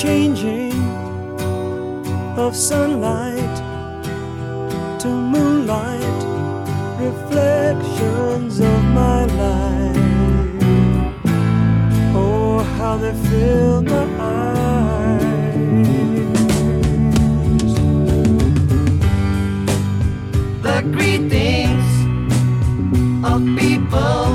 changing of sunlight to moonlight, reflections of my life. Oh, how they fill my eyes. The greetings of people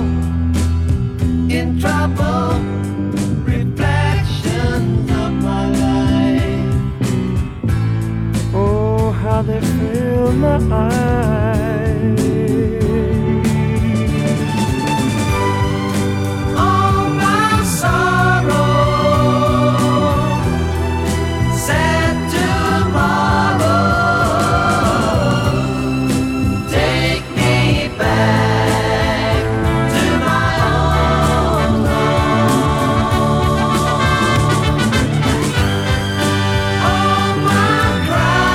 in trouble.They fill my eyes. All my sorrow said tomorrow. Take me back to my old home. All my cries.